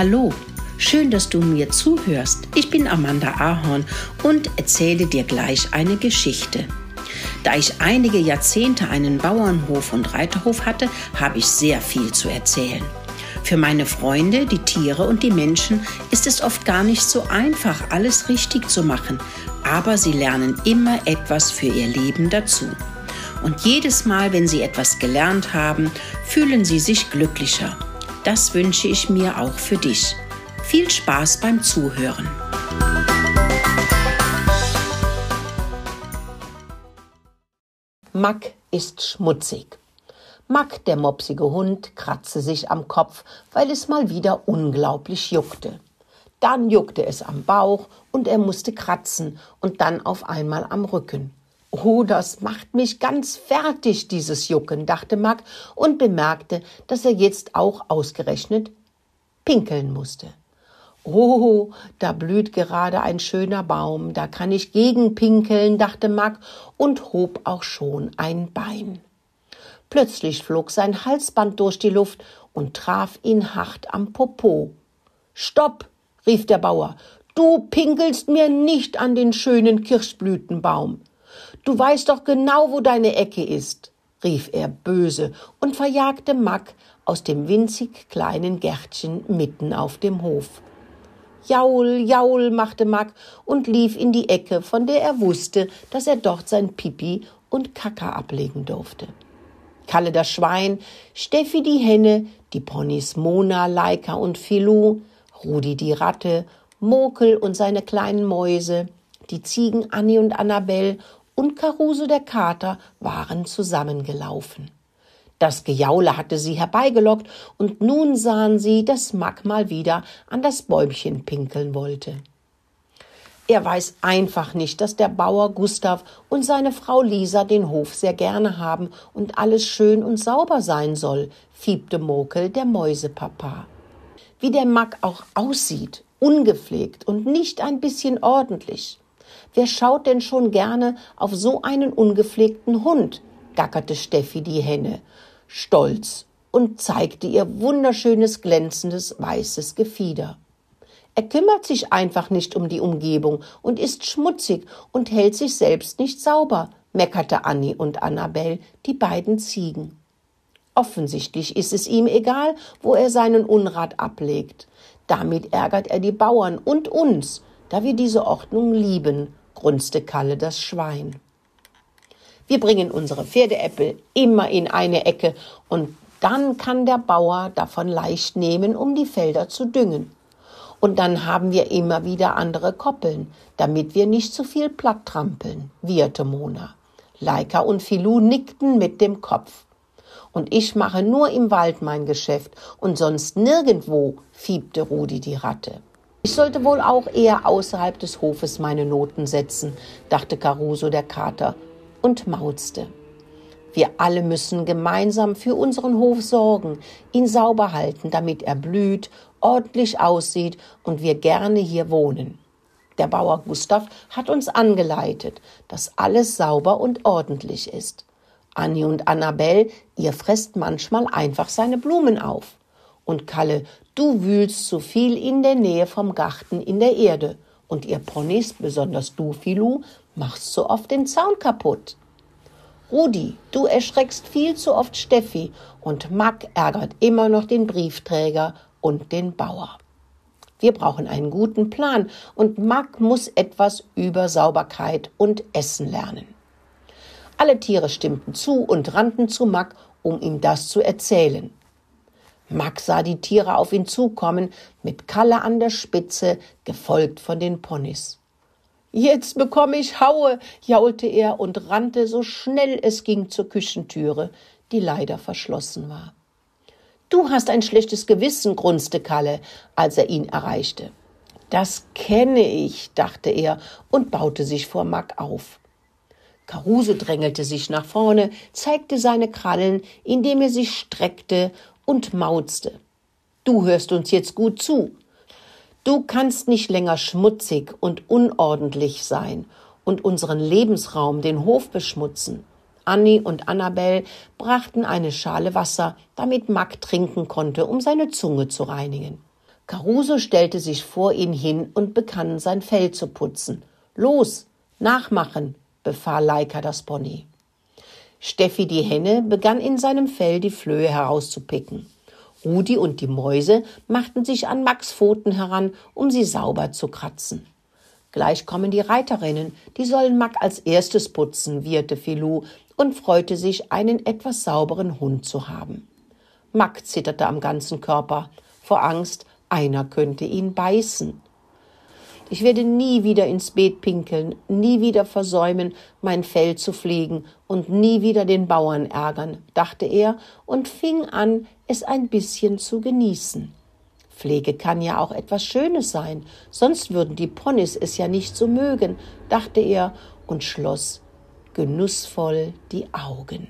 Hallo, schön, dass du mir zuhörst. Ich bin Amanda Ahorn und erzähle dir gleich eine Geschichte. Da ich einige Jahrzehnte einen Bauernhof und Reiterhof hatte, habe ich sehr viel zu erzählen. Für meine Freunde, die Tiere und die Menschen ist es oft gar nicht so einfach, alles richtig zu machen, aber sie lernen immer etwas für ihr Leben dazu. Und jedes Mal, wenn sie etwas gelernt haben, fühlen sie sich glücklicher. Das wünsche ich mir auch für dich. Viel Spaß beim Zuhören. Mack ist schmutzig. Mack, der mopsige Hund, kratzte sich am Kopf, weil es mal wieder unglaublich juckte. Dann juckte es am Bauch und er musste kratzen und dann auf einmal am Rücken. Oh, das macht mich ganz fertig, dieses Jucken, dachte Mack und bemerkte, dass er jetzt auch ausgerechnet pinkeln musste. Oh, da blüht gerade ein schöner Baum, da kann ich gegenpinkeln, dachte Mack und hob auch schon ein Bein. Plötzlich flog sein Halsband durch die Luft und traf ihn hart am Popo. »Stopp«, rief der Bauer, »du pinkelst mir nicht an den schönen Kirschblütenbaum. Du weißt doch genau, wo deine Ecke ist«, rief er böse und verjagte Mack aus dem winzig kleinen Gärtchen mitten auf dem Hof. »Jaul, jaul«, machte Mack und lief in die Ecke, von der er wusste, dass er dort sein Pipi und Kaka ablegen durfte. Kalle das Schwein, Steffi die Henne, die Ponys Mona, Leika und Filou, Rudi die Ratte, Mokel und seine kleinen Mäuse, die Ziegen Anni und Annabelle und Caruso der Kater waren zusammengelaufen. Das Gejaule hatte sie herbeigelockt und nun sahen sie, dass Mack mal wieder an das Bäumchen pinkeln wollte. Er weiß einfach nicht, dass der Bauer Gustav und seine Frau Lisa den Hof sehr gerne haben und alles schön und sauber sein soll, fiebte Mokel, der Mäusepapa. Wie der Mack auch aussieht, ungepflegt und nicht ein bisschen ordentlich. Wer schaut denn schon gerne auf so einen ungepflegten Hund, gackerte Steffi die Henne, stolz und zeigte ihr wunderschönes, glänzendes, weißes Gefieder. Er kümmert sich einfach nicht um die Umgebung und ist schmutzig und hält sich selbst nicht sauber, meckerte Anni und Annabelle, die beiden Ziegen. Offensichtlich ist es ihm egal, wo er seinen Unrat ablegt. Damit ärgert er die Bauern und uns, da wir diese Ordnung lieben, grunzte Kalle das Schwein. Wir bringen unsere Pferdeäpfel immer in eine Ecke und dann kann der Bauer davon leicht nehmen, um die Felder zu düngen. Und dann haben wir immer wieder andere Koppeln, damit wir nicht zu viel platt trampeln, wieherte Mona. Leika und Filou nickten mit dem Kopf. Und ich mache nur im Wald mein Geschäft und sonst nirgendwo, fiebte Rudi die Ratte. Ich sollte wohl auch eher außerhalb des Hofes meine Noten setzen, dachte Caruso der Kater und mauzte. Wir alle müssen gemeinsam für unseren Hof sorgen, ihn sauber halten, damit er blüht, ordentlich aussieht und wir gerne hier wohnen. Der Bauer Gustav hat uns angeleitet, dass alles sauber und ordentlich ist. Anni und Annabelle, ihr fresst manchmal einfach seine Blumen auf. Und Kalle, du wühlst zu viel in der Nähe vom Garten in der Erde. Und ihr Ponys, besonders du, Filou, machst so oft den Zaun kaputt. Rudi, du erschreckst viel zu oft Steffi und Mack ärgert immer noch den Briefträger und den Bauer. Wir brauchen einen guten Plan und Mack muss etwas über Sauberkeit und Essen lernen. Alle Tiere stimmten zu und rannten zu Mack, um ihm das zu erzählen. Mack sah die Tiere auf ihn zukommen, mit Kalle an der Spitze, gefolgt von den Ponys. »Jetzt bekomme ich Haue«, jaulte er und rannte so schnell es ging zur Küchentüre, die leider verschlossen war. »Du hast ein schlechtes Gewissen«, grunzte Kalle, als er ihn erreichte. »Das kenne ich«, dachte er und baute sich vor Mack auf. Caruso drängelte sich nach vorne, zeigte seine Krallen, indem er sich streckte und mauzte. »Du hörst uns jetzt gut zu. Du kannst nicht länger schmutzig und unordentlich sein und unseren Lebensraum, den Hof, beschmutzen.« Anni und Annabelle brachten eine Schale Wasser, damit Mack trinken konnte, um seine Zunge zu reinigen. Caruso stellte sich vor ihn hin und begann, sein Fell zu putzen. »Los, nachmachen«, befahl Leika das Pony. Steffi, die Henne, begann in seinem Fell die Flöhe herauszupicken. Rudi und die Mäuse machten sich an Max' Pfoten heran, um sie sauber zu kratzen. »Gleich kommen die Reiterinnen, die sollen Max als erstes putzen«, wieherte Filou und freute sich, einen etwas sauberen Hund zu haben. Max zitterte am ganzen Körper, vor Angst, einer könnte ihn beißen. »Ich werde nie wieder ins Beet pinkeln, nie wieder versäumen, mein Fell zu pflegen und nie wieder den Bauern ärgern«, dachte er und fing an, es ein bisschen zu genießen. Pflege kann ja auch etwas Schönes sein, sonst würden die Ponys es ja nicht so mögen, dachte er und schloss genussvoll die Augen.